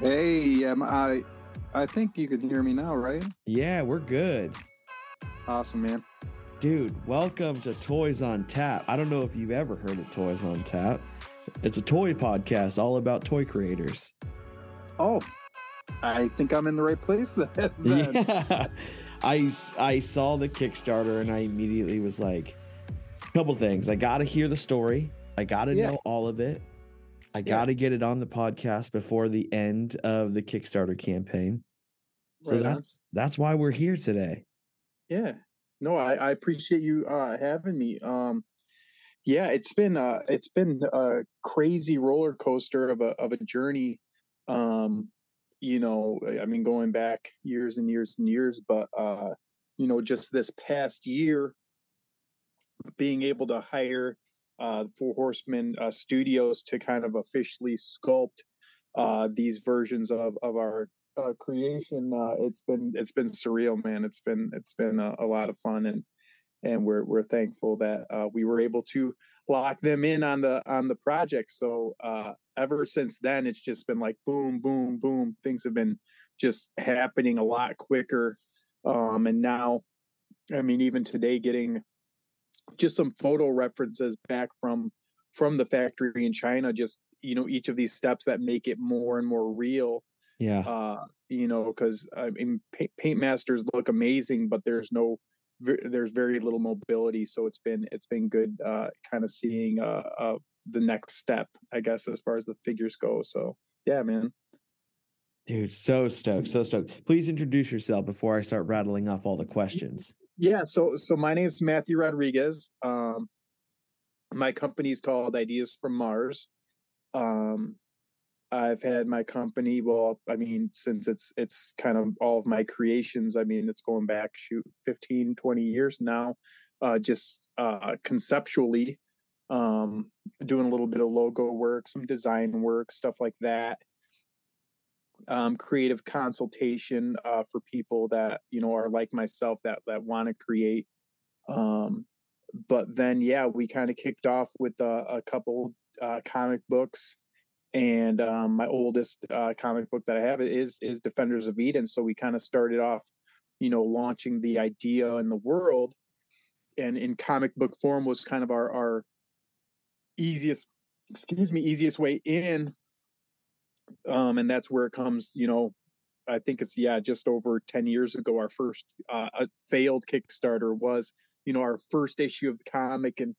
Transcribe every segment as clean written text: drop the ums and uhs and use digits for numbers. Hey, I think you can hear me now, right? Yeah, we're good. Awesome, man. Dude, welcome to Toys on Tap. I don't know if you've ever heard of Toys on Tap. It's a toy podcast all about toy creators. Oh, I think I'm in the right place then. Yeah. I saw the Kickstarter and I immediately was like, a couple things. I got to hear the story. I got to know all of it. I got to get it on the podcast before the end of the Kickstarter campaign. So that's why we're here today. Yeah. No, I appreciate you having me. Yeah, it's been a crazy roller coaster of a journey. You know, I mean, going back years and years and years, but you know, just this past year, being able to hire Four Horsemen Studios to kind of officially sculpt these versions of our creation, it's been surreal, man. It's been a lot of fun, and we're thankful that we were able to lock them in on the project. So ever since then, it's just been like boom, boom, boom. Things have been just happening a lot quicker. And now, I mean, even today, getting just some photo references back from the factory in China, just, you know, each of these steps that make it more and more real. Yeah. You know, because I mean, paint masters look amazing, but there's very little mobility, so it's been good kind of seeing the next step, I guess, as far as the figures go. So yeah, man. Dude, so stoked. Please introduce yourself before I start rattling off all the questions. Yeah, so my name is Matthew Rodriguez. My company is called Ideas from Mars. I've had my company, well, I mean, since it's kind of all of my creations, I mean, it's going back, 15, 20 years now, just conceptually, doing a little bit of logo work, some design work, stuff like that. Creative consultation for people that, you know, are like myself that want to create. But then, yeah, we kind of kicked off with a couple comic books. And my oldest comic book that I have is Defenders of Eden. So we kind of started off, you know, launching the idea in the world, and in comic book form was kind of our easiest way in. And that's where it comes, you know, I think it's, just over 10 years ago, our first failed Kickstarter was, you know, our first issue of the comic, and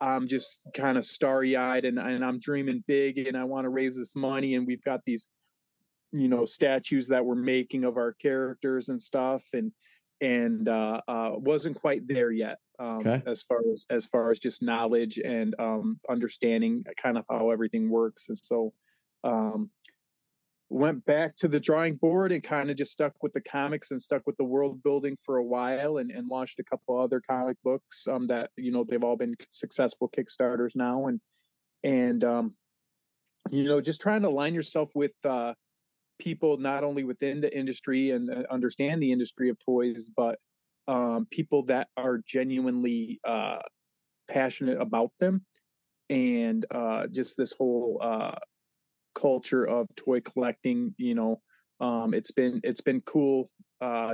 I'm just kind of starry-eyed and I'm dreaming big and I want to raise this money. And we've got these, you know, statues that we're making of our characters and stuff, and wasn't quite there yet. Okay. As far as just knowledge and understanding kind of how everything works. And so went back to the drawing board and kind of just stuck with the comics and stuck with the world building for a while, and launched a couple other comic books that, you know, they've all been successful Kickstarters now, and you know, just trying to align yourself with people not only within the industry and understand the industry of toys, but people that are genuinely passionate about them, and just this whole culture of toy collecting. You know, it's been cool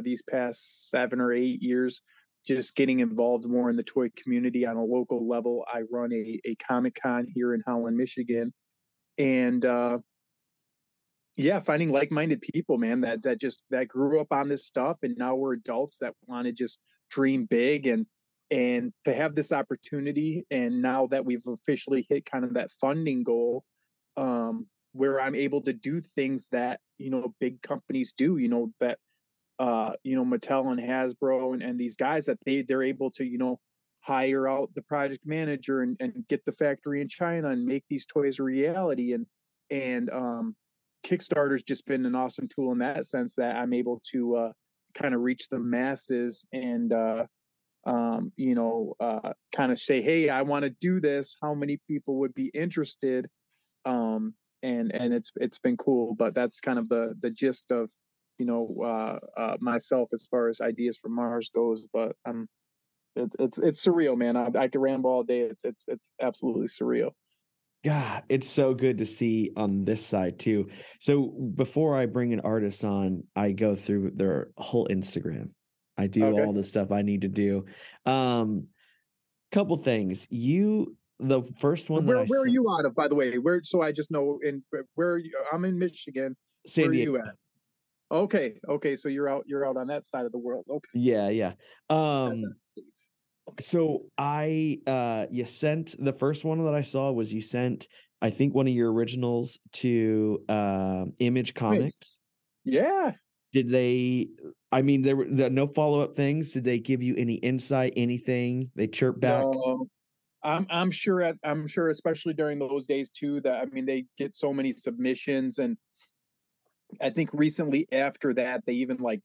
these past 7 or 8 years, just getting involved more in the toy community on a local level. I run a Comic Con here in Holland, Michigan, and finding like-minded people, man, that grew up on this stuff, and now we're adults that want to just dream big, and to have this opportunity. And now that we've officially hit kind of that funding goal, where I'm able to do things that, you know, big companies do, you know, that, you know, Mattel and Hasbro and these guys that they're able to, you know, hire out the project manager and get the factory in China and make these toys a reality. And Kickstarter's just been an awesome tool in that sense, that I'm able to kind of reach the masses and, you know, kind of say, hey, I want to do this. How many people would be interested? And it's been cool, but that's kind of the gist of, you know, myself as far as Ideas from Mars goes. But it's surreal, man. I could ramble all day. It's absolutely surreal. God, it's so good to see on this side too. So before I bring an artist on, I go through their whole Instagram. I do all the stuff I need to do. Couple things. The first one. Where are you out of, by the way? Where? So I just know. Where are you? I'm in Michigan. San Diego. Where are you at? Okay. Okay. So you're out on that side of the world. Okay. Yeah. Yeah. So you sent, the first one that I saw was you sent, I think, one of your originals to Image Comics. Yeah. Did they, I mean, there were no follow-up things. Did they give you any insight, anything? They chirped back? No, I'm sure, especially during those days too, that, I mean, they get so many submissions. And I think recently after that, they even like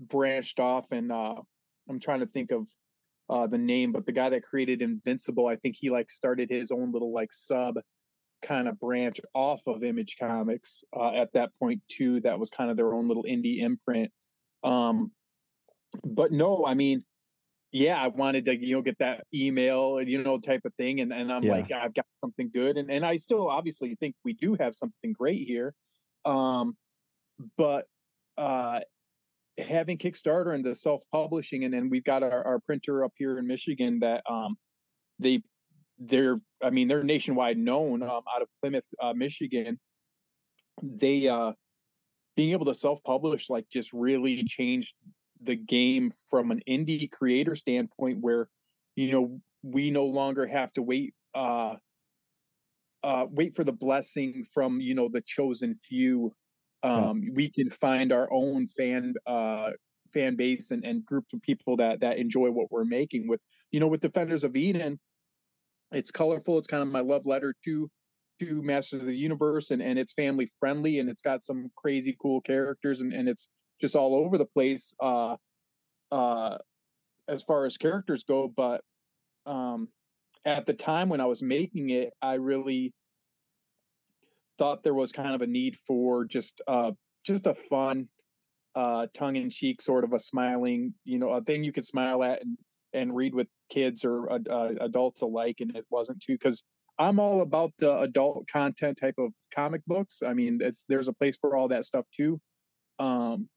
branched off and I'm trying to think of the name, but the guy that created Invincible, I think he like started his own little like sub kind of branch off of Image Comics at that point too. That was kind of their own little indie imprint. But no, I mean, yeah, I wanted to, get that email, type of thing. And I'm like, I've got something good. And I still obviously think we do have something great here. But having Kickstarter and the self-publishing, and then we've got our printer up here in Michigan that they're nationwide known out of Plymouth, Michigan. They being able to self-publish like just really changed the game from an indie creator standpoint, where we no longer have to wait for the blessing from the chosen few. We can find our own fan base and groups of people that enjoy what we're making with Defenders of Eden. It's colorful. It's kind of my love letter to Masters of the Universe, and it's family friendly, and it's got some crazy cool characters, and it's just all over the place as far as characters go. But at the time when I was making it, I really thought there was kind of a need for just a fun, tongue-in-cheek sort of a smiling, a thing you could smile at and read with kids or adults alike. And it wasn't too, because I'm all about the adult content type of comic books. I mean, there's a place for all that stuff too.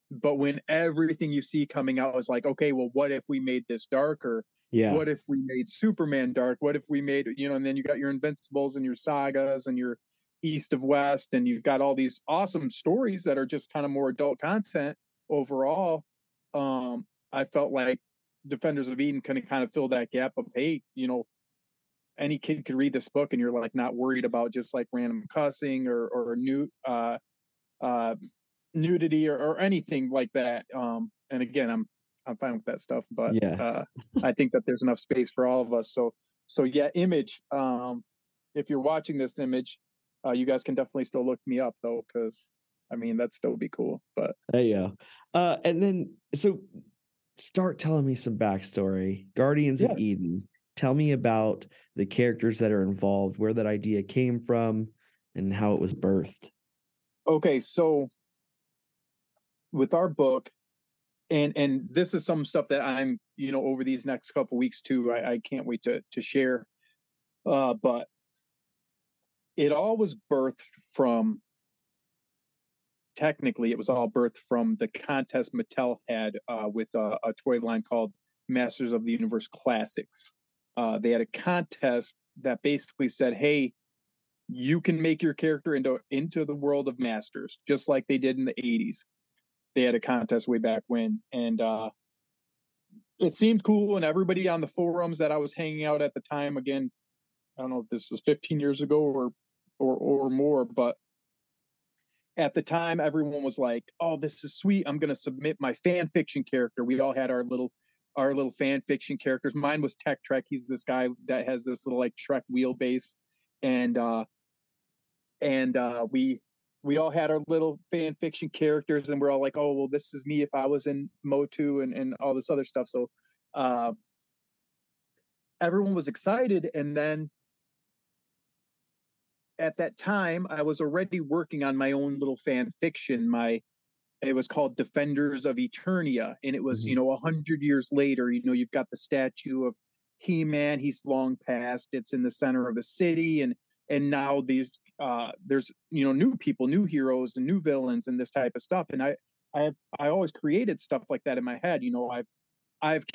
But when everything you see coming out is like, okay, well, what if we made this darker? Yeah. What if we made Superman dark? What if we made, and then you got your Invincibles and your Sagas and your East of West, and you've got all these awesome stories that are just kind of more adult content overall. I felt like Defenders of Eden kind of fill that gap of, hey, any kid could read this book and you're like not worried about just like random cussing or new nudity or anything like that. And again, I'm fine with that stuff, but I think that there's enough space for all of us. So yeah, Image. If you're watching this, Image, you guys can definitely still look me up though, because I mean that'd still be cool. But there you go. And then so start telling me some backstory. Guardians of Eden. Tell me about the characters that are involved, where that idea came from, and how it was birthed. Okay, so with our book, and this is some stuff that I'm over these next couple weeks too. I can't wait to share. But it all was birthed from, technically, it was all birthed from the contest Mattel had with a toy line called Masters of the Universe Classics. They had a contest that basically said, hey, you can make your character into the world of Masters, just like they did in the 80s. They had a contest way back when. And it seemed cool, and everybody on the forums that I was hanging out at the time, again, I don't know if this was 15 years ago or more, but at the time, everyone was like, oh, this is sweet. I'm going to submit my fan fiction character. We all had our little fan fiction characters. Mine was Tech Trek. He's this guy that has this little like Trek wheelbase. And we all had our little fan fiction characters, and we're all like, oh, well, this is me if I was in Motu and all this other stuff. So everyone was excited. And then at that time, I was already working on my own little fan fiction. It was called Defenders of Eternia, and it was 100 years later. You've got the statue of He-Man; he's long passed. It's in the center of a city, and And now these there's, you know, new people, new heroes and new villains and this type of stuff. And I always created stuff like that in my head. You know, I have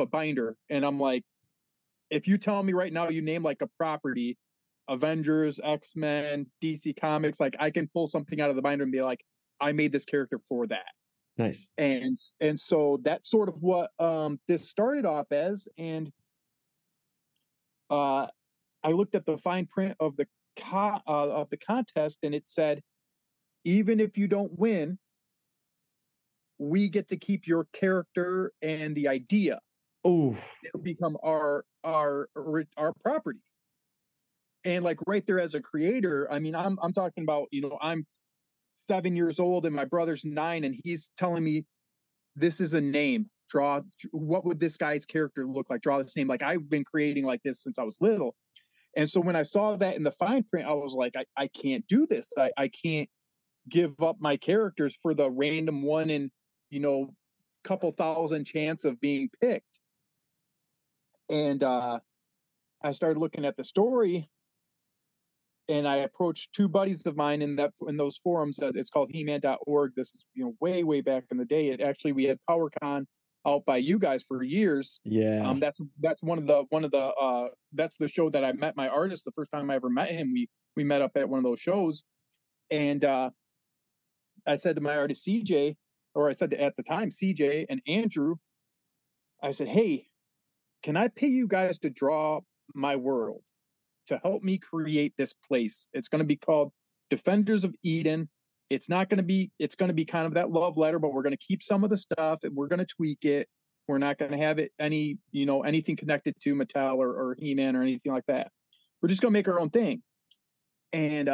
a binder, and I'm like, if you tell me right now, you name like a property, Avengers, X-Men, DC Comics, like I can pull something out of the binder and be like, I made this character for that. Nice. And so that's sort of what this started off as. And I looked at the fine print of the contest, and it said, even if you don't win, we get to keep your character and the idea. Oh, it'll become our property. And like right there, as a creator, I mean, I'm talking about, you know, I'm 7 years old and my brother's 9, and he's telling me, this is a name. Draw, what would this guy's character look like? Draw this name. Like, I've been creating like this since I was little. And so when I saw that in the fine print, I was like, I can't do this. I can't give up my characters for the random one in, you know, couple thousand chance of being picked. And I started looking at the story, and I approached two buddies of mine in those forums. It's called He-Man.org. This is, you know, way back in the day. It actually, we had PowerCon out by you guys for years. Yeah. That's one of the that's the show that I met my artist. The first time I ever met him, we met up at one of those shows. And I said to my artist CJ, or I said to, at the time, CJ and Andrew, I said, hey, can I pay you guys to draw my world, to help me create this place? It's going to be called Defenders of Eden. It's going to be kind of that love letter, but we're going to keep some of the stuff and we're going to tweak it. We're not going to have it any, you know, anything connected to Mattel or He-Man or anything like that. We're just going to make our own thing. And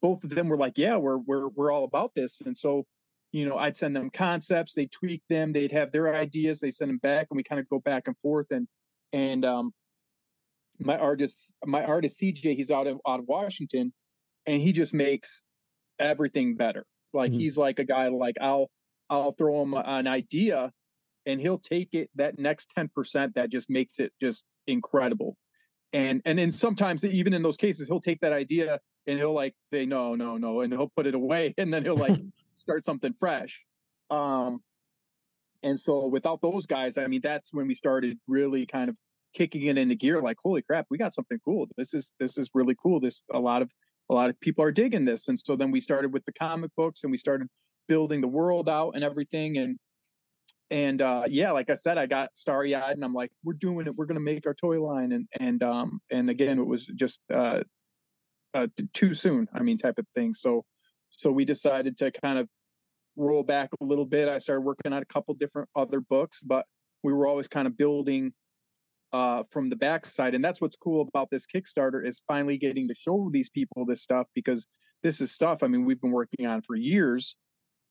both of them were like, yeah, we're all about this. And so, you know, I'd send them concepts, they tweak them, they'd have their ideas, they send them back, and we kind of go back and forth. And my artist CJ, he's out of Washington, and he just makes everything better. Like, mm-hmm. He's like a guy, like I'll throw him an idea, and he'll take it that next 10% that just makes it just incredible. And then sometimes, even in those cases, he'll take that idea and he'll like say no, and he'll put it away, and then he'll like start something fresh. And so without those guys, I mean, that's when we started really kind of kicking it into gear. Like, holy crap, we got something cool. This is really cool. This a lot of people are digging this. And so then we started with the comic books, and we started building the world out and everything. And yeah, like I said, I got starry-eyed, and I'm like, we're doing it. We're going to make our toy line. And again, it was just too soon, I mean, type of thing. So we decided to kind of roll back a little bit. I started working on a couple different other books, but we were always kind of building from the backside. And that's what's cool about this Kickstarter, is finally getting to show these people this stuff, because this is stuff, I mean, we've been working on for years.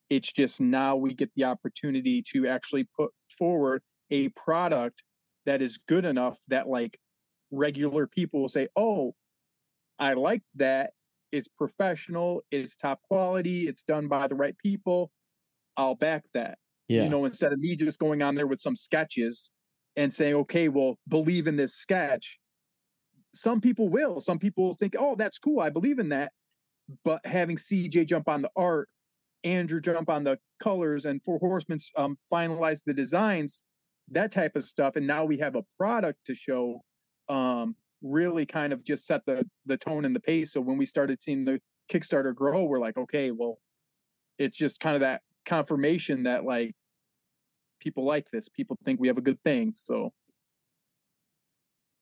It's just now we get the opportunity to actually put forward a product that is good enough that like regular people will say, oh, I like that. It's professional. It's top quality. It's done by the right people. I'll back that. Yeah. You know, instead of me just going on there with some sketches and saying, okay, well, believe in this sketch. Some people will. Some people think, oh, that's cool, I believe in that. But having CJ jump on the art, Andrew jump on the colors, and Four Horsemen finalize the designs, that type of stuff. And now we have a product to show, really kind of just set the tone and the pace. So when we started seeing the Kickstarter grow, we're like, okay, well, it's just kind of that confirmation that like people like this, people think we have a good thing. So.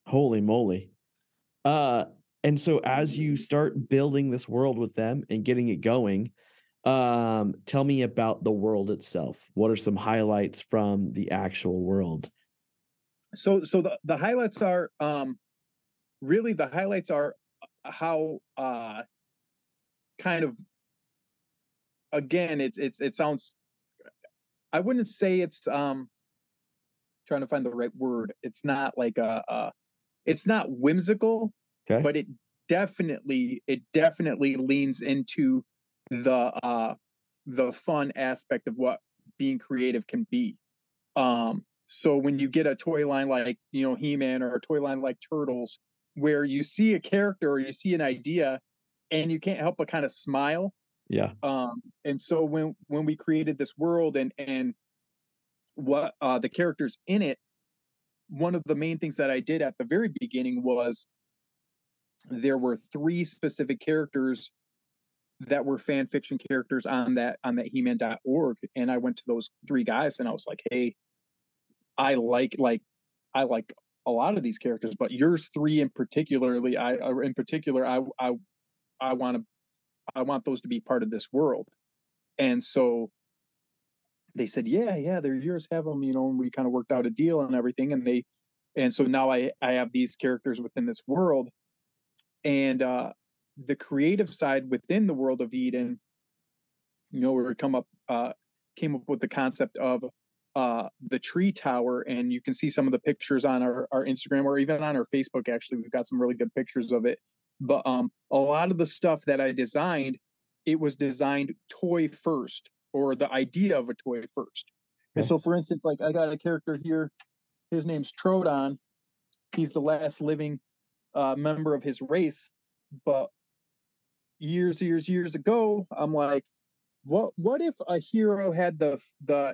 Holy moly. And so as you start building this world with them and getting it going, tell me about the world itself. What are some highlights from the actual world? So the highlights are, really the highlights are how, kind of, again, it sounds, I wouldn't say it's, trying to find the right word. It's not like it's not whimsical, okay, but it definitely leans into the fun aspect of what being creative can be. So when you get a toy line like, you know, He-Man, or a toy line like Turtles, where you see a character or you see an idea and you can't help but kind of smile. Yeah. And so when we created this world and what the characters in it, one of the main things that I did at the very beginning was there were three specific characters that were fan fiction characters on that He-Man.org. And I went to those three guys and I was like, hey, I like a lot of these characters, but yours three in particularly, I want those to be part of this world. And so they said, yeah, they're yours, have them, and we kind of worked out a deal and everything. And so now I have these characters within this world. And the creative side within the world of Eden, where we came up with the concept of the tree tower, and you can see some of the pictures on our Instagram or even on our Facebook. Actually, we've got some really good pictures of it. But a lot of the stuff that I designed, it was designed toy first, or the idea of a toy first. And so, for instance, like I got a character here. His name's Trodon. He's the last living member of his race, but years ago, I'm like, what if a hero had the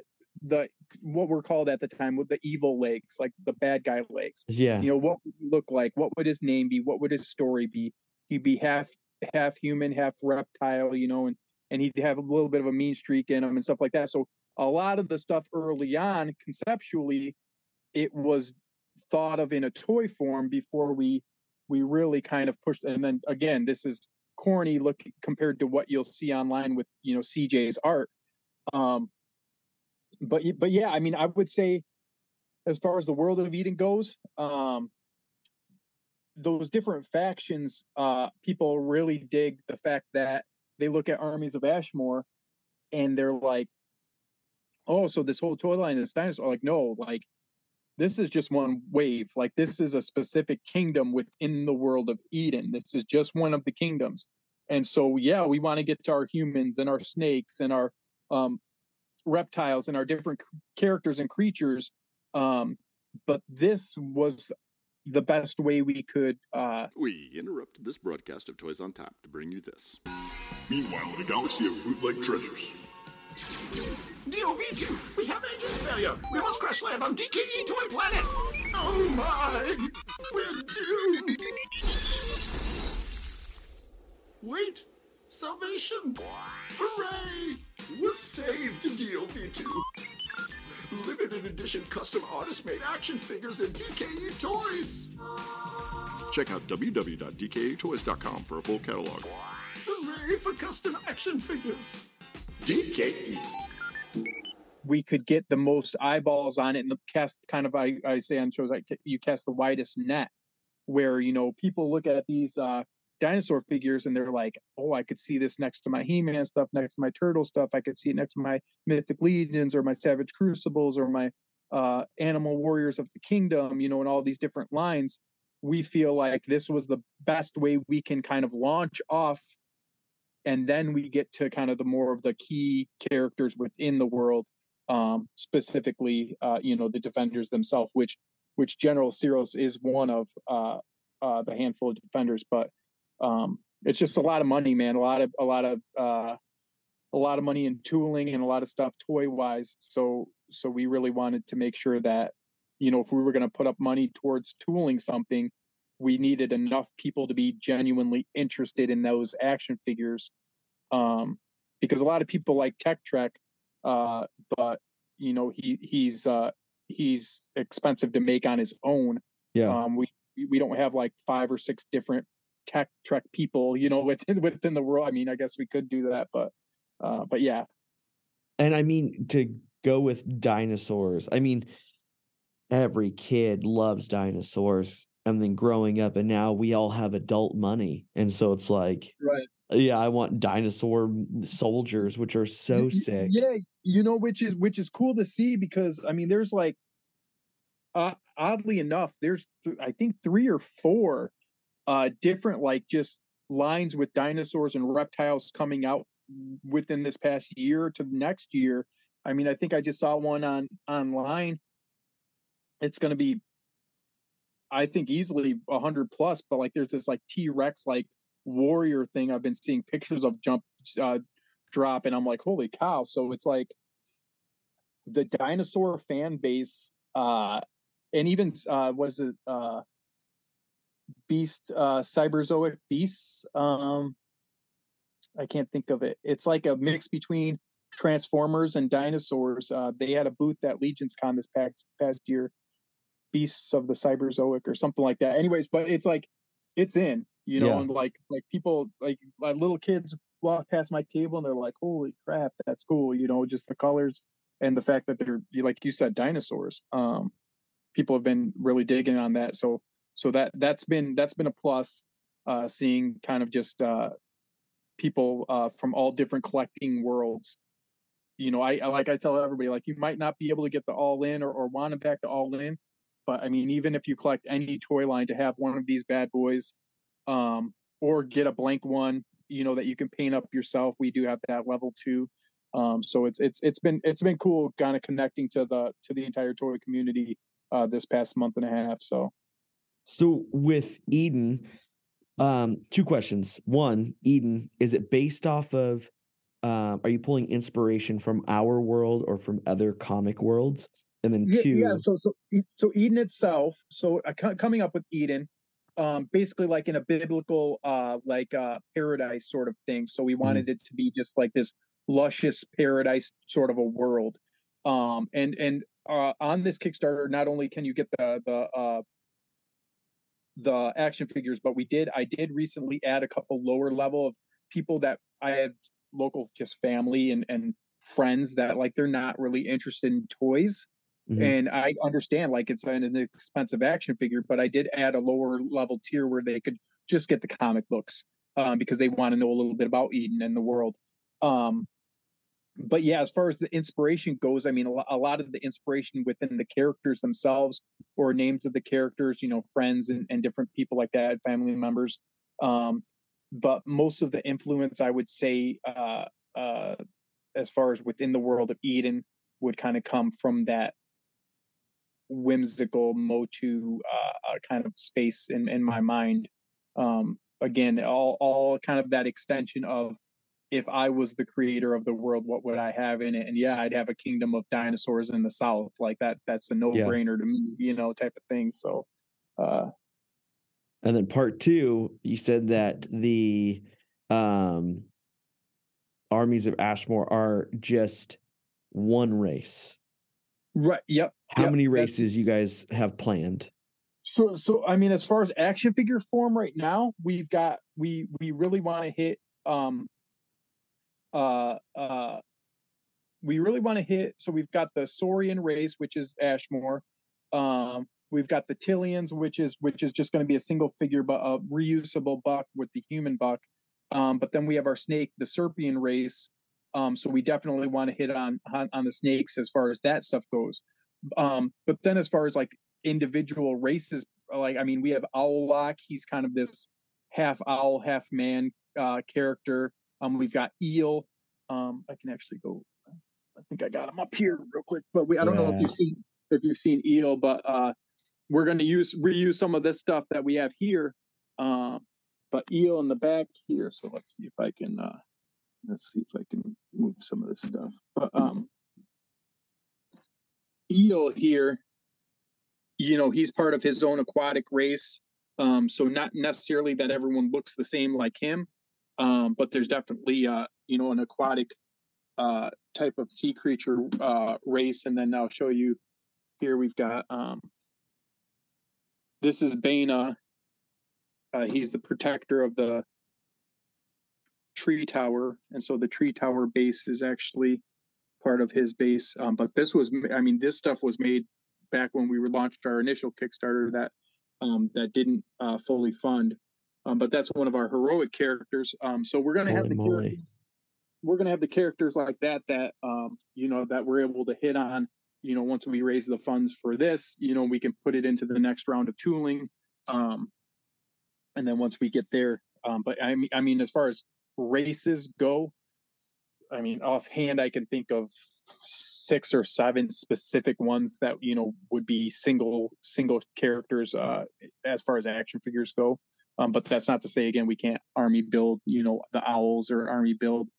what were called at the time with the evil legs, like the bad guy legs? Yeah. What would he look like? What would his name be? What would his story be? He'd be half human, half reptile, and he'd have a little bit of a mean streak in him and stuff like that. So a lot of the stuff early on, conceptually, it was thought of in a toy form before we really kind of pushed. And then again, this is corny looking compared to what you'll see online with, CJ's art. But yeah, I mean, I would say as far as the world of Eden goes, those different factions, people really dig the fact that they look at Armies of Ashmore and they're like, oh, so this whole toy line is dinosaur. Like, no, like, this is just one wave. Like, this is a specific kingdom within the world of Eden. This is just one of the kingdoms. And so, yeah, we want to get to our humans and our snakes and our reptiles and our different characters and creatures. But this was the best way we could. We interrupt this broadcast of Toys on Tap to bring you this. Meanwhile, in a galaxy of bootleg treasures. DOV2, we have engine failure. We must crash land on DKE Toy Planet. Oh my, we're doomed. Wait, salvation. Hooray, we're saved, DOV2. Limited edition custom artist-made action figures at DKE Toys. Check out www.dketoys.com for a full catalog. Hooray for custom action figures. DKE. We could get the most eyeballs on it, and cast kind of, I say on shows like you cast the widest net, where people look at these dinosaur figures and they're like, oh, I could see this next to my He-Man stuff, next to my Turtle stuff, I could see it next to my Mythic Legions or my Savage Crucibles or my Animal Warriors of the Kingdom, and all these different lines. We feel like this was the best way we can kind of launch off. And then we get to kind of the more of the key characters within the world, specifically, the Defenders themselves, which General Ceros is one of the handful of Defenders. But it's just a lot of money, man. A lot of money in tooling and a lot of stuff toy wise. So we really wanted to make sure that if we were going to put up money towards tooling something, we needed enough people to be genuinely interested in those action figures. Because a lot of people like Tech Trek, but he's expensive to make on his own. Yeah. We don't have like 5 or 6 different Tech Trek people, within the world. I mean, I guess we could do that, but yeah. And I mean, to go with dinosaurs, I mean, every kid loves dinosaurs. And then growing up, and now we all have adult money, and so it's like, right? Yeah, I want dinosaur soldiers, which are so sick. Yeah, which is cool to see, because I mean, there's like, oddly enough, there's I think 3 or 4 different like just lines with dinosaurs and reptiles coming out within this past year to next year. I mean, I think I just saw one online. It's going to be I think easily 100 plus, but like there's this like T-Rex like warrior thing I've been seeing pictures of drop, and I'm like, holy cow. So it's like the dinosaur fan base, and even Cyberzoic Beasts, I can't think of it. It's like a mix between Transformers and dinosaurs. They had a booth at Legions Con this past year, Beasts of the Cyberzoic or something like that. Anyways, but it's like it's in, you know, and like people like little kids walk past my table and they're like, holy crap, that's cool, you know, just the colors and the fact that they're, like you said, dinosaurs. People have been really digging on that. So that's been a plus, seeing kind of just people from all different collecting worlds. You know, I like I tell everybody, like you might not be able to get the all in or want to back to all in, but I mean, even if you collect any toy line, to have one of these bad boys, or get a blank one, you know, that you can paint up yourself. We do have that level too. So it's been cool kind of connecting to the entire toy community this past month and a half. So with Eden, two questions. One, Eden, is it based off of, are you pulling inspiration from our world or from other comic worlds? And then two. Yeah, so Eden itself, so coming up with Eden, basically like in a biblical, paradise sort of thing. So we wanted it to be just like this luscious paradise sort of a world. And on this Kickstarter, not only can you get the action figures, but I did recently add a couple lower level of people that I had local just family and friends that like they're not really interested in toys, and I understand like it's an expensive action figure, but I did add a lower level tier where they could just get the comic books because they want to know a little bit about Eden and the world. But yeah, as far as the inspiration goes, I mean, a lot of the inspiration within the characters themselves or names of the characters, you know, friends and different people like that, family members. But most of the influence, I would say, as far as within the world of Eden, would kind of come from that whimsical MOTU kind of space in my mind. Again, all kind of that extension of, if I was the creator of the world, what would I have in it? And yeah, I'd have a kingdom of dinosaurs in the South. Like that's a no-brainer to me, you know, type of thing. So, and then part two, you said that the armies of Ashmore are just one race, right? Yep. How many races you guys have planned? So I mean, as far as action figure form right now, we've got we really want to hit. We really want to hit, so we've got the Saurian race, which is Ashmore. We've got the Tillians, which is just going to be a single figure, but a reusable buck with the human buck. But then we have our snake, the Serpian race. So we definitely want to hit on the snakes as far as that stuff goes. But then as far as like individual races, like, I mean, we have Owllock. He's kind of this half owl, half man character. We've got Eel. I can actually go. I think I got him up here real quick, but I don't know if you've seen Eel, but we're going to reuse some of this stuff that we have here. But Eel in the back here. So let's see if I can. Let's see if I can move some of this stuff. But Eel here, you know, he's part of his own aquatic race. So not necessarily that everyone looks the same like him. But there's definitely, you know, an aquatic type of sea creature race. And then I'll show you here we've got, this is Baena. He's the protector of the tree tower. And so the tree tower base is actually part of his base. But this was, I mean, this stuff was made back when we launched our initial Kickstarter that didn't fully fund. But that's one of our heroic characters. So we're going to have the characters like that you know, that we're able to hit on. You know, once we raise the funds for this, you know, we can put it into the next round of tooling, and then once we get there. But I mean, as far as races go, I mean, offhand, I can think of 6 or 7 specific ones that, you know, would be single characters as far as action figures go. But that's not to say, again, we can't army build, you know, the owls or army build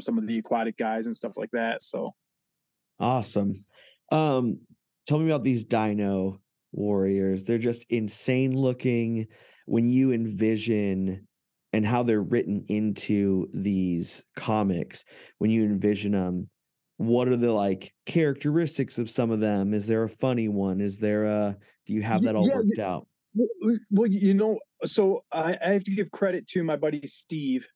some of the aquatic guys and stuff like that. So awesome. Tell me about these Dino Warriors. They're just insane looking when you envision, and how they're written into these comics. When you envision them, what are the like characteristics of some of them? Is there a funny one? Is there a, do you have that all worked out? Well, you know, so I have to give credit to my buddy Steve.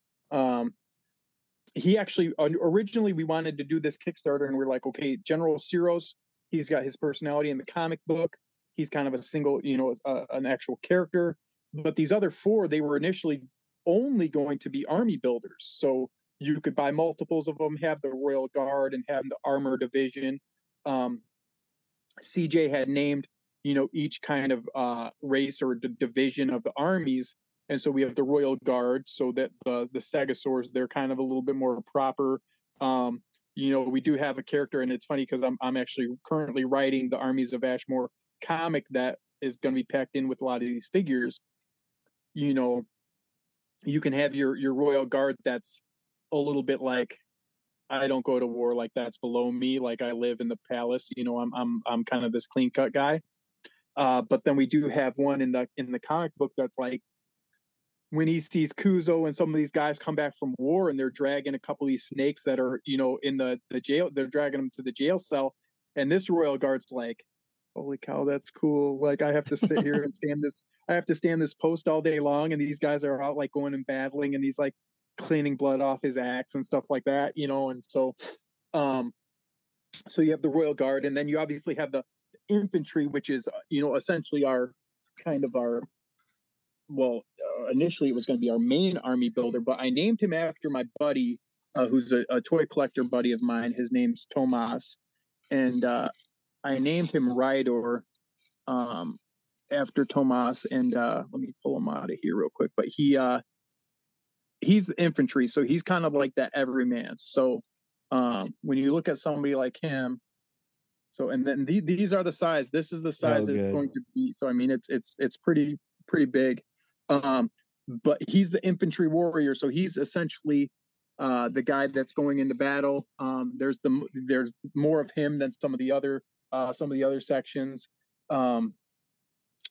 He actually, originally we wanted to do this Kickstarter, and we're like, okay, General Ceros, he's got his personality in the comic book. He's kind of a single, you know, an actual character. But these other 4, they were initially only going to be army builders. So you could buy multiples of them, have the Royal Guard and have the Armor Division. CJ had named, you know, each kind of race or division of the armies. And so we have the Royal Guard, so that the Stegosaurs, they're kind of a little bit more proper. You know, we do have a character, and it's funny because I'm actually currently writing the Armies of Ashmore comic that is going to be packed in with a lot of these figures. You know, you can have your Royal Guard that's a little bit like, I don't go to war, like that's below me, like I live in the palace, you know, I'm kind of this clean cut guy. But then we do have one in the comic book that's like, when he sees Kuzo and some of these guys come back from war and they're dragging a couple of these snakes that are, you know, in the jail, they're dragging them to the jail cell. And this Royal Guard's like, holy cow, that's cool. Like, I have to sit here and stand this post all day long, and these guys are out like going and battling, and he's like cleaning blood off his axe and stuff like that, you know. And so so you have the Royal Guard, and then you obviously have the infantry, which is, you know, essentially our kind of our, well, initially it was going to be our main army builder, but I named him after my buddy who's a toy collector buddy of mine. His name's Tomas, and I named him Rydor after Tomas, and let me pull him out of here real quick. But he's the infantry, so he's kind of like that everyman. So when you look at somebody like him, so, and then these are the size. This is the size it's going to be. So I mean, it's pretty big. But he's the infantry warrior, so he's essentially the guy that's going into battle. There's more of him than some of the other sections.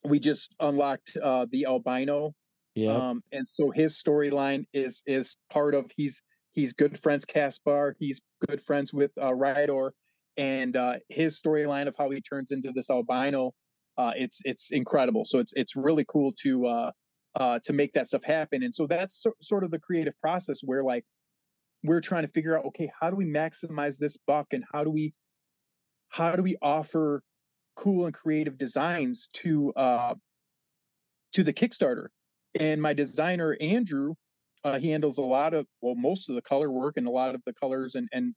We just unlocked the albino. Yeah. And so his storyline is part of, he's good friends Caspar, he's good friends with Rydor, and his storyline of how he turns into this albino, it's incredible. So it's really cool to make that stuff happen. And so that's sort of the creative process, where like we're trying to figure out, okay, how do we maximize this buck, and how do we offer cool and creative designs to the Kickstarter. And my designer Andrew, he handles most of the color work and a lot of the colors and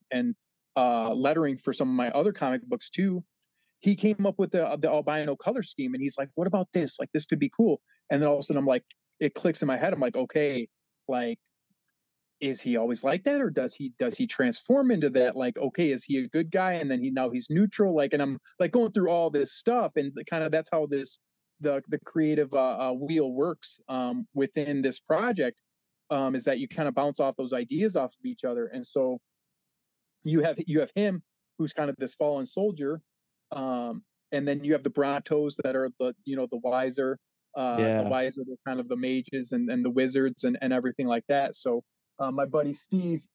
lettering for some of my other comic books too. He came up with the albino color scheme, and he's like, "What about this? Like, this could be cool." And then all of a sudden, I'm like, it clicks in my head. I'm like, okay, like, is he always like that, or does he transform into that? Like, okay, is he a good guy, and then now he's neutral? Like, and I'm like going through all this stuff, and kind of that's how the creative wheel works within this project, is that you kind of bounce off those ideas off of each other. And so you have him, who's kind of this fallen soldier, and then you have the Brontos that are the wiser, the wiser, they're kind of the mages and the wizards and everything like that. So my buddy Steve,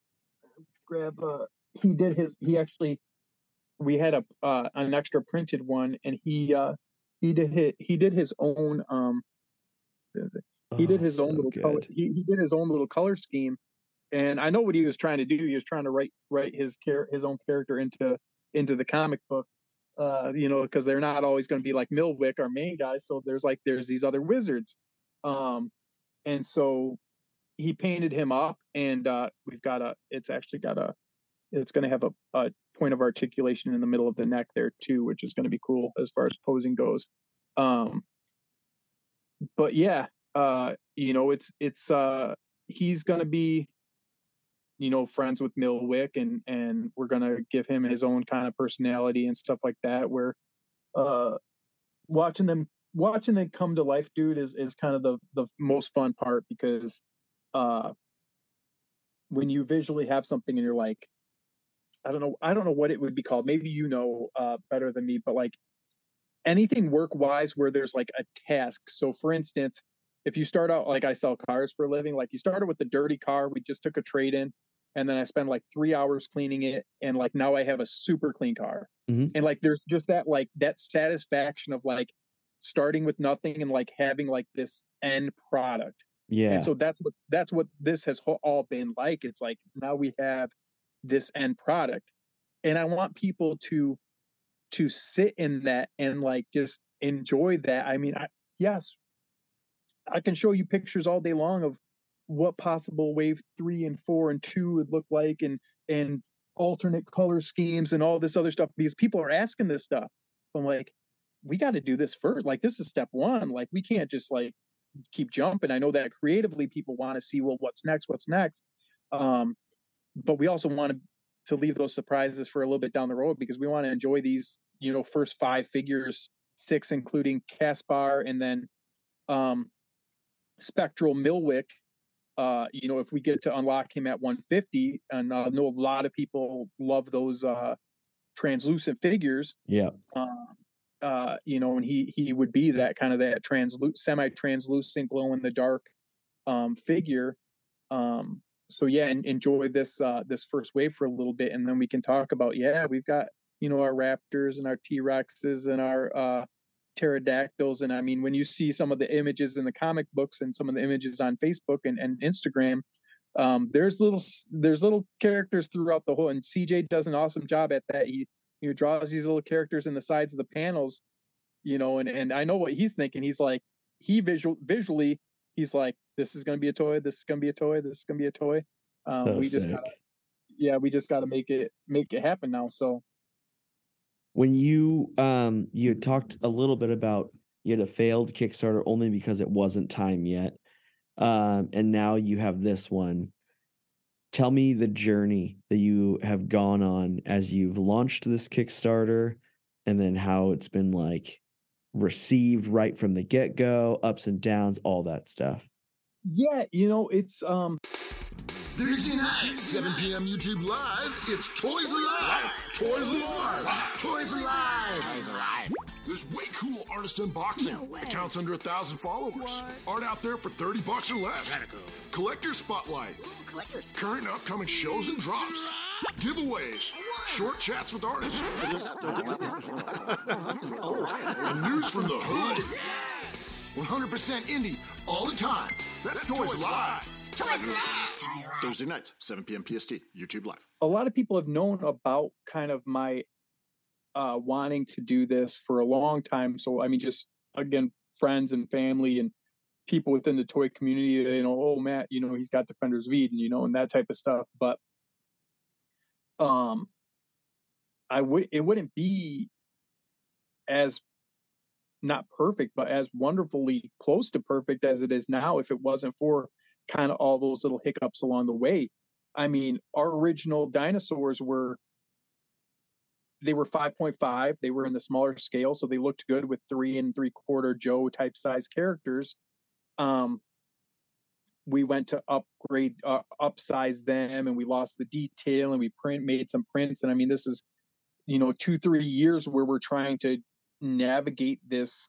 we had an extra printed one, and he did his own little color scheme. And I know what he was trying to do. He was trying to write his own character into the comic book, you know, because they're not always going to be like Millwick, our main guy. So there's these other wizards, and so he painted him up, and it's going to have a point of articulation in the middle of the neck there too, which is going to be cool as far as posing goes. But yeah, you know, he's going to be you know, friends with Millwick, and we're going to give him his own kind of personality and stuff like that. Where watching them come to life, dude, is kind of the most fun part, because when you visually have something and you're like, I don't know what it would be called. Maybe you know better than me, but like anything work-wise where there's like a task. So for instance, if you start out, like I sell cars for a living, like you started with the dirty car, we just took a trade in, and then I spend like 3 hours cleaning it, and like now I have a super clean car. Mm-hmm. And like there's just that like that satisfaction of like starting with nothing and like having like this end product. Yeah. And so that's what this has all been like. It's like now we have this end product, and I want people to sit in that and like just enjoy that. I mean, I can show you pictures all day long of what possible wave 3 and 4 and 2 would look like, and alternate color schemes and all this other stuff, because people are asking this stuff. I'm like, we got to do this first. Like, this is step one. Like, we can't just like keep jumping. I know that creatively people want to see, well, what's next? But we also want to leave those surprises for a little bit down the road, because we want to enjoy these, you know, first 5 figures, 6, including Caspar, and then Spectral Millwick. You know, if we get to unlock him at 150, and I know a lot of people love those translucent figures. Yeah. You know, and he would be that kind of that semi-translucent, glow in the dark figure. So yeah, and enjoy this this first wave for a little bit, and then we can talk about, yeah, we've got, you know, our Raptors and our T-Rexes and our pterodactyls. And I mean, when you see some of the images in the comic books and some of the images on Facebook and Instagram, there's little characters throughout the whole, and CJ does an awesome job at that. He draws these little characters in the sides of the panels, you know, and I know what he's thinking. He's like, visually he's like, this is going to be a toy. This is going to be a toy. This is going to be a toy. We just got to make it happen now. So when you you talked a little bit about, you had a failed Kickstarter only because it wasn't time yet, and now you have this one. Tell me the journey that you have gone on as you've launched this Kickstarter, and then how it's been like received right from the get-go, ups and downs, all that stuff. Yeah, you know, it's Thursday night, 7 p.m. YouTube Live, it's Toyz Alive! Toyz Alive! Toyz Alive! Toyz Alive! There's way cool artist unboxing. No way. Accounts under 1,000 followers. What? Art out there for $30 or less. Kinda cool. Collector spotlight. Ooh, collectors. Current and upcoming shows and drops. Giveaways. What? Short chats with artists. And news from the hood. Yes! 100% indie all the time. That's Toyz Alive! Thursday nights, 7 p.m. PST, YouTube Live. A lot of people have known about kind of my wanting to do this for a long time. So, I mean, just, again, friends and family and people within the toy community, you know, oh, Matt, you know, he's got Defenders of Eden, you know, and that type of stuff. But it wouldn't be as, not perfect, but as wonderfully close to perfect as it is now if it wasn't for kind of all those little hiccups along the way. I mean, our original dinosaurs were 5.5. They were in the smaller scale, so they looked good with 3 3/4 Joe type size characters. We went to upsize them, and we lost the detail, and we made some prints. And I mean, this is, you know, 2-3 years where we're trying to navigate this.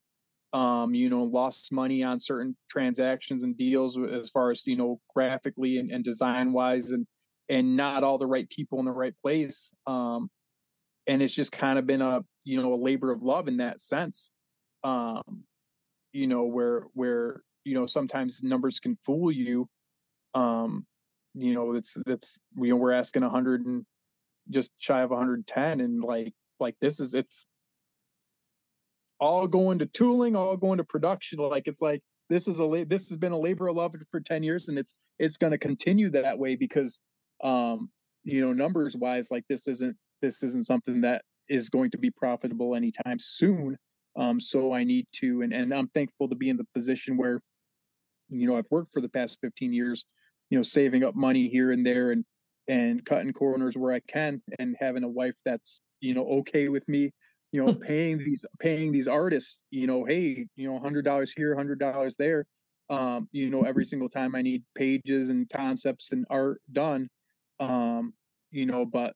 You know, lost money on certain transactions and deals as far as, you know, graphically and design wise, and not all the right people in the right place. And it's just kind of been a, you know, a labor of love in that sense. You know, where, you know, sometimes numbers can fool you. You know, that's, you know, we're asking 100 and just shy of 110. And like this is, it's all going to tooling, all going to production. Like, it's like, this has been a labor of love for 10 years. And it's going to continue that way because, you know, numbers wise, like this isn't something that is going to be profitable anytime soon. So I need to, and I'm thankful to be in the position where, you know, I've worked for the past 15 years, you know, saving up money here and there and cutting corners where I can, and having a wife that's, you know, okay with me, you know, paying these artists, you know, hey, you know, $100 here, $100 there, you know, every single time I need pages and concepts and art done, you know, but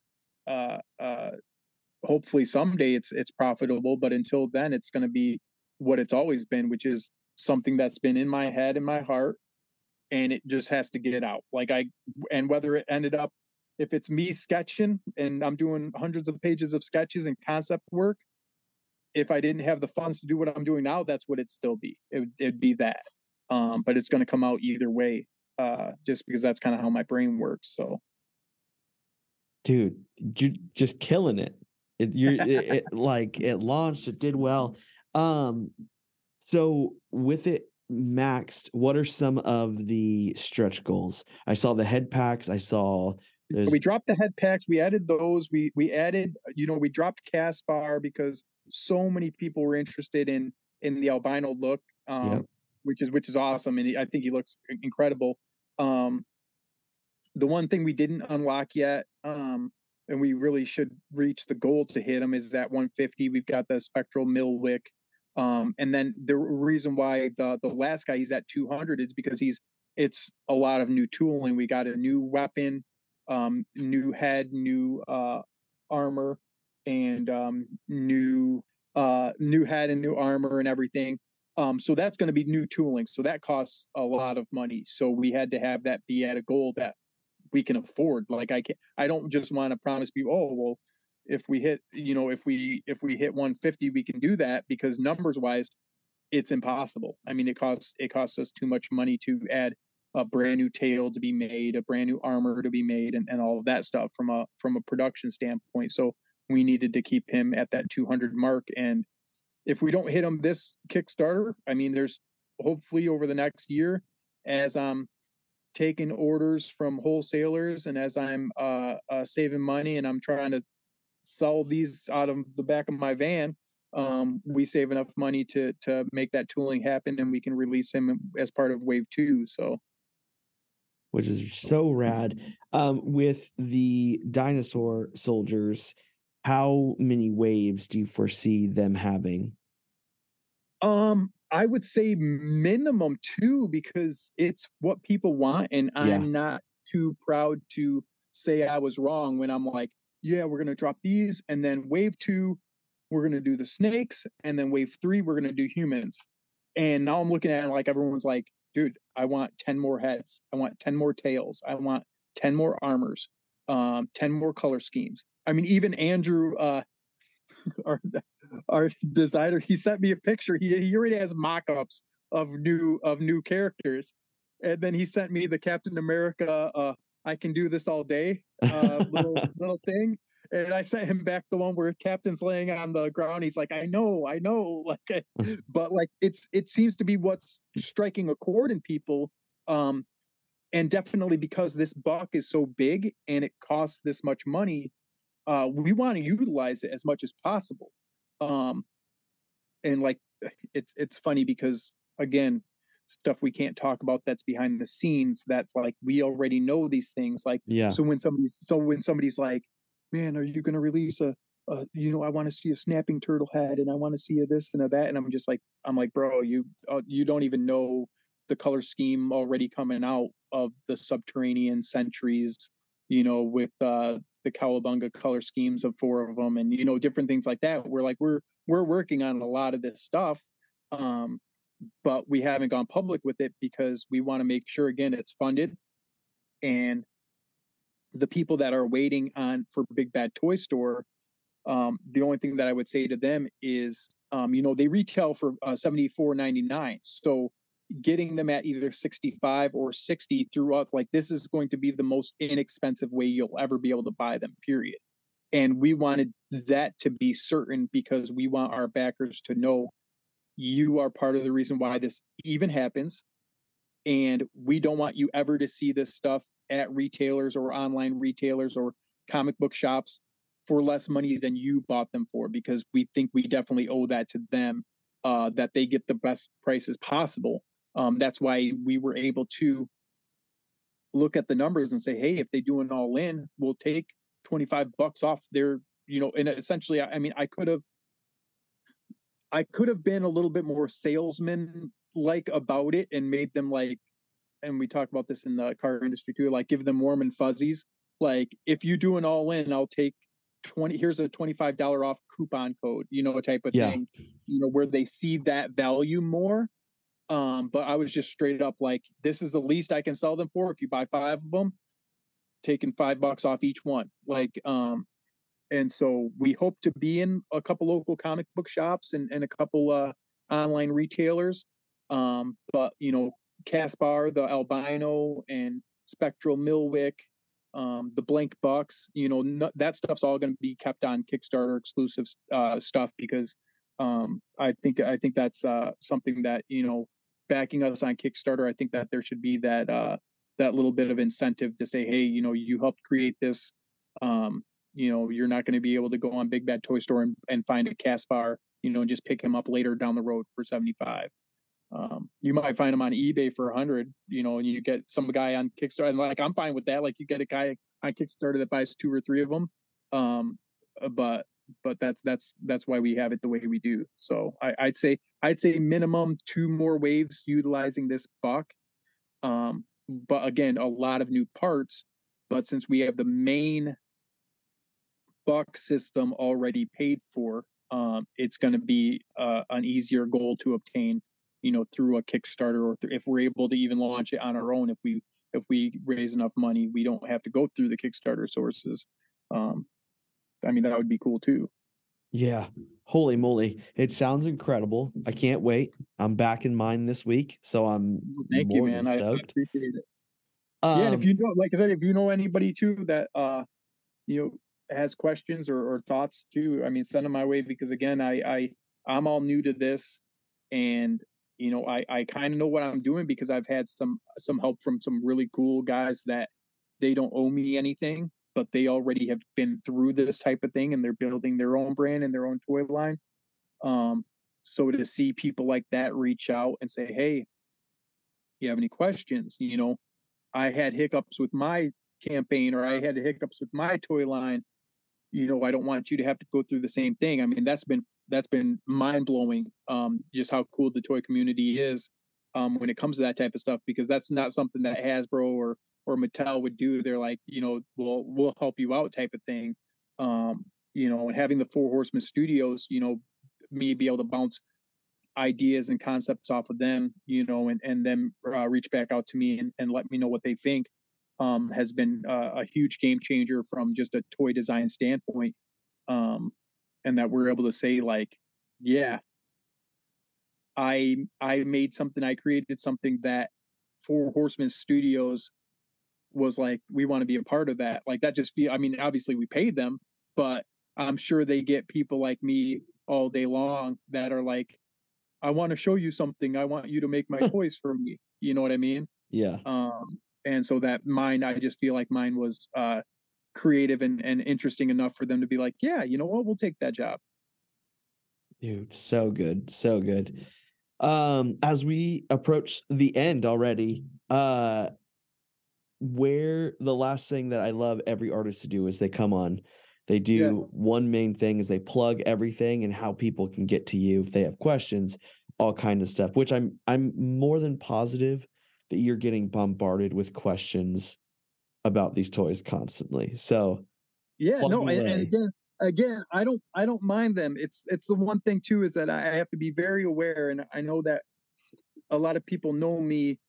hopefully someday it's profitable. But until then, it's going to be what it's always been, which is something that's been in my head and my heart, and it just has to get out. Like and whether it ended up, if it's me sketching and I'm doing hundreds of pages of sketches and concept work, if I didn't have the funds to do what I'm doing now, that's what it'd still be. It'd be that. But it's going to come out either way, just because that's kind of how my brain works. So, dude, you're just killing it. It launched, it did well. So with it maxed, what are some of the stretch goals? I saw the head packs. We dropped the head packs. We added those. We added, you know, we dropped Caspar because so many people were interested in the albino look, yep. which is awesome. And I think he looks incredible. The one thing we didn't unlock yet, and we really should reach the goal to hit him, is that 150. We've got the Spectral Millwick. And then the reason why the last guy, he's at 200, is because it's a lot of new tooling. We got a new weapon, new head, new armor, and new head and new armor and everything. So that's going to be new tooling. So that costs a lot of money. So we had to have that be at a goal that we can afford. Like I don't just want to promise people, oh, well, if we hit, you know, if we hit 150, we can do that, because numbers wise, it's impossible. I mean, it costs us too much money to add a brand new tail to be made, a brand new armor to be made, and all of that stuff from a production standpoint. So we needed to keep him at that 200 mark. And if we don't hit him this Kickstarter, I mean, there's hopefully over the next year, as I'm taking orders from wholesalers and as I'm saving money and I'm trying to sell these out of the back of my van, we save enough money to make that tooling happen, and we can release him as part of wave 2. So, which is so rad. With the dinosaur soldiers, how many waves do you foresee them having? I would say minimum 2, because it's what people want, and I'm not too proud to say I was wrong when I'm like, yeah, we're going to drop these, and then wave 2, we're going to do the snakes, and then wave 3, we're going to do humans. And now I'm looking at it like everyone's like, dude, I want 10 more heads. I want 10 more tails. I want 10 more armors, 10 more color schemes. I mean, even Andrew, our designer, he sent me a picture. He already has mock-ups of new characters. And then he sent me the Captain America, I can do this all day, little thing. And I sent him back the one where Captain's laying on the ground. He's like, I know. Like, but like, it seems to be what's striking a chord in people. And definitely because this buck is so big and it costs this much money, we want to utilize it as much as possible. And like, it's funny because, again, stuff we can't talk about that's behind the scenes, that's like, we already know these things. Like, yeah. So when somebody's like, man, are you going to release I want to see a snapping turtle head, and I want to see a this and a that. And I'm just like, bro, you don't even know the color scheme already coming out of the subterranean sentries, you know, with the Cowabunga color schemes of 4 of them, and, you know, different things like that. We're like, we're working on a lot of this stuff. But we haven't gone public with it because we want to make sure, again, it's funded, and the people that are waiting on for Big Bad Toy Store, the only thing that I would say to them is, you know, they retail for $74.99. So getting them at either $65 or $60 throughout, like, this is going to be the most inexpensive way you'll ever be able to buy them, period. And we wanted that to be certain because we want our backers to know you are part of the reason why this even happens. And we don't want you ever to see this stuff at retailers or online retailers or comic book shops for less money than you bought them for, because we think we definitely owe that to them, that they get the best prices possible. That's why we were able to look at the numbers and say, hey, if they do an all in, we'll take $25 off their, you know, and essentially, I mean, I could have been a little bit more salesman like about it and made them like, and we talk about this in the car industry too, like give them warm and fuzzies. Like if you do an all in, I'll take here's a $25 off coupon code, you know, type of thing, you know, where they see that value more. But I was just straight up like, this is the least I can sell them for. If you buy 5 of them, taking $5 off each one. Like, and so we hope to be in a couple local comic book shops and a couple online retailers. But, you know, Caspar, the Albino, and Spectral Millwick, the Blank Bucks, you know, that stuff's all going to be kept on Kickstarter exclusive stuff, because I think that's something that, you know, backing us on Kickstarter, I think that there should be that that little bit of incentive to say, hey, you know, you helped create this. You know, you're not going to be able to go on Big Bad Toy Store and find a Caspar, you know, and just pick him up later down the road for $75. You might find him on eBay for $100, you know, and you get some guy on Kickstarter, and like, I'm fine with that. Like, you get a guy on Kickstarter that buys 2 or 3 of them. But that's why we have it the way we do. So I'd say minimum 2 more waves utilizing this buck. But again, a lot of new parts, but since we have the main buck system already paid for, it's going to be an easier goal to obtain, you know, through a Kickstarter, or if we're able to even launch it on our own. If we raise enough money, we don't have to go through the Kickstarter sources. I mean, that would be cool too. Yeah. Holy moly. It sounds incredible. I can't wait. I'm back in mine this week. So I'm thank more you, man. Than stoked. I appreciate it. Yeah. And if you know, like I said, if you know anybody too, that, you know, has questions or thoughts too, I mean, send them my way, because again, I'm all new to this, and, you know, I kind of know what I'm doing, because I've had some help from some really cool guys that they don't owe me anything, but they already have been through this type of thing, and they're building their own brand and their own toy line. So to see people like that reach out and say, hey, you have any questions? You know, I had hiccups with my campaign, or I had hiccups with my toy line. You know, I don't want you to have to go through the same thing. I mean, that's been mind blowing. Just how cool the toy community is when it comes to that type of stuff, because that's not something that Hasbro or Mattel would do. They're like, you know, we'll help you out type of thing. You know, and having the Four Horsemen Studios, you know, me be able to bounce ideas and concepts off of them, you know, and them reach back out to me and let me know what they think, has been a huge game changer from just a toy design standpoint. And that we're able to say like, yeah, I made something, I created something that Four Horsemen Studios was like, we want to be a part of that. Like, that just I mean, obviously we paid them, but I'm sure they get people like me all day long that are like, I want to show you something. I want you to make my toys for me. You know what I mean? Yeah. And so that mine, I just feel like mine was creative and interesting enough for them to be like, yeah, you know what? We'll take that job. Dude, so good. So good. As we approach the end already, where the last thing that I love every artist to do is they come on, they do one main thing is they plug everything and how people can get to you if they have questions, all kind of stuff, which I'm more than positive that you're getting bombarded with questions about these toys constantly. So yeah, no, and again, I don't mind them. It's the one thing too, is that I have to be very aware. And I know that a lot of people know me,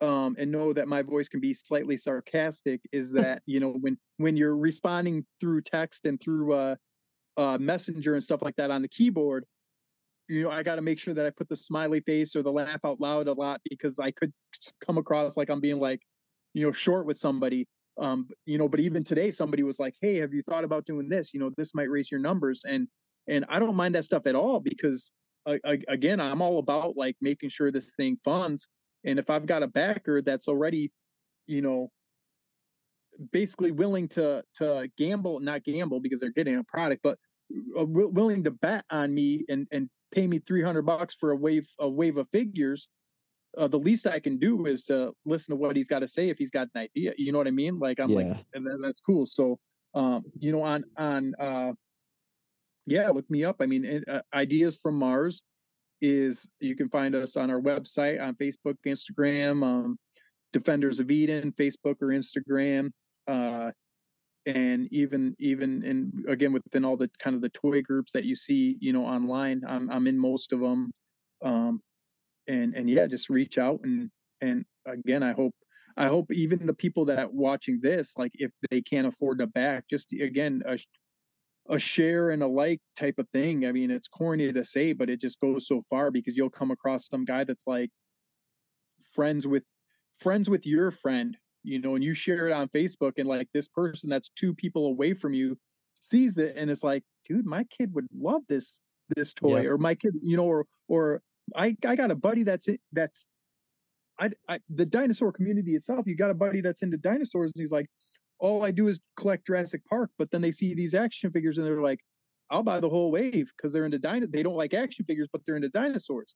and know that my voice can be slightly sarcastic, is that, you know, when you're responding through text and through Messenger and stuff like that on the keyboard, you know, I got to make sure that I put the smiley face or the laugh out loud a lot, because I could come across like I'm being like, you know, short with somebody, you know, but even today somebody was like, hey, have you thought about doing this? You know, this might raise your numbers. And I don't mind that stuff at all, because again, I'm all about like making sure this thing funds. And if I've got a backer that's already, you know, basically willing to gamble, not gamble because they're getting a product, but willing to bet on me and pay me $300 for a wave of figures, the least I can do is to listen to what he's got to say if he's got an idea. You know what I mean? Like, I'm like, and that's cool. So, you know, yeah, look me up. I mean, Ideas from Mars is, you can find us on our website, on Facebook, Instagram, Defenders of Eden, Facebook or Instagram. And even, and again, within all the kind of the toy groups that you see, you know, online, I'm in most of them. And yeah, just reach out. And again, I hope even the people that are watching this, like if they can't afford a back, just again, a share and a like type of thing. I mean, it's corny to say, but it just goes so far, because you'll come across some guy that's like friends with your friend, you know, and you share it on Facebook, and like this person that's two people away from you sees it, and it's like, dude, my kid would love this toy, or my kid, you know, or I got a buddy that's the dinosaur community itself. You got a buddy that's into dinosaurs, and he's like, all I do is collect Jurassic Park. But then they see these action figures, and they're like, I'll buy the whole wave, because they're into they don't like action figures, but they're into dinosaurs.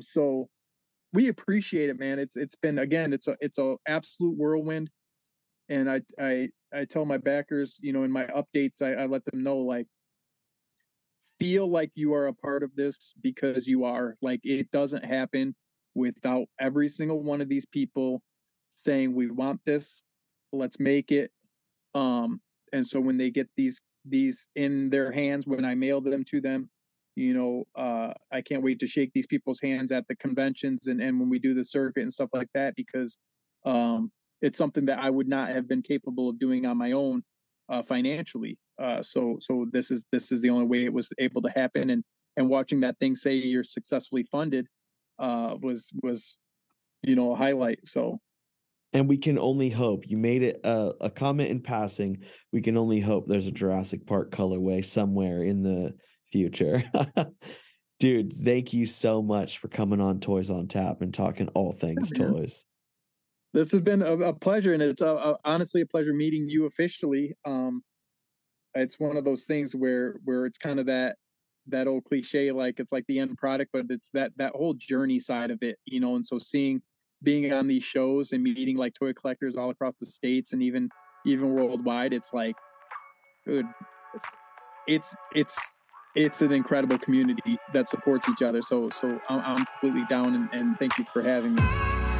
So we appreciate it, man. It's been, again, it's a absolute whirlwind. And I tell my backers, you know, in my updates, I let them know, like, feel like you are a part of this, because you are. Like, it doesn't happen without every single one of these people saying, we want this, let's make it. And so when they get these in their hands, when I mail them to them, you know, I can't wait to shake these people's hands at the conventions and when we do the circuit and stuff like that, because it's something that I would not have been capable of doing on my own financially. So this is the only way it was able to happen. And watching that thing say you're successfully funded was, you know, a highlight. So. And we can only hope. You made it a comment in passing. We can only hope there's a Jurassic Park colorway somewhere in the future. Dude, thank you so much for coming on Toys on Tap and talking all things toys. This has been a pleasure, and it's honestly a pleasure meeting you officially. It's one of those things where it's kind of that old cliche, like it's like the end product, but it's that whole journey side of it, you know. And so being on these shows and meeting like toy collectors all across the states and even worldwide, it's like, dude, it's an incredible community that supports each other. So I'm completely down, and thank you for having me.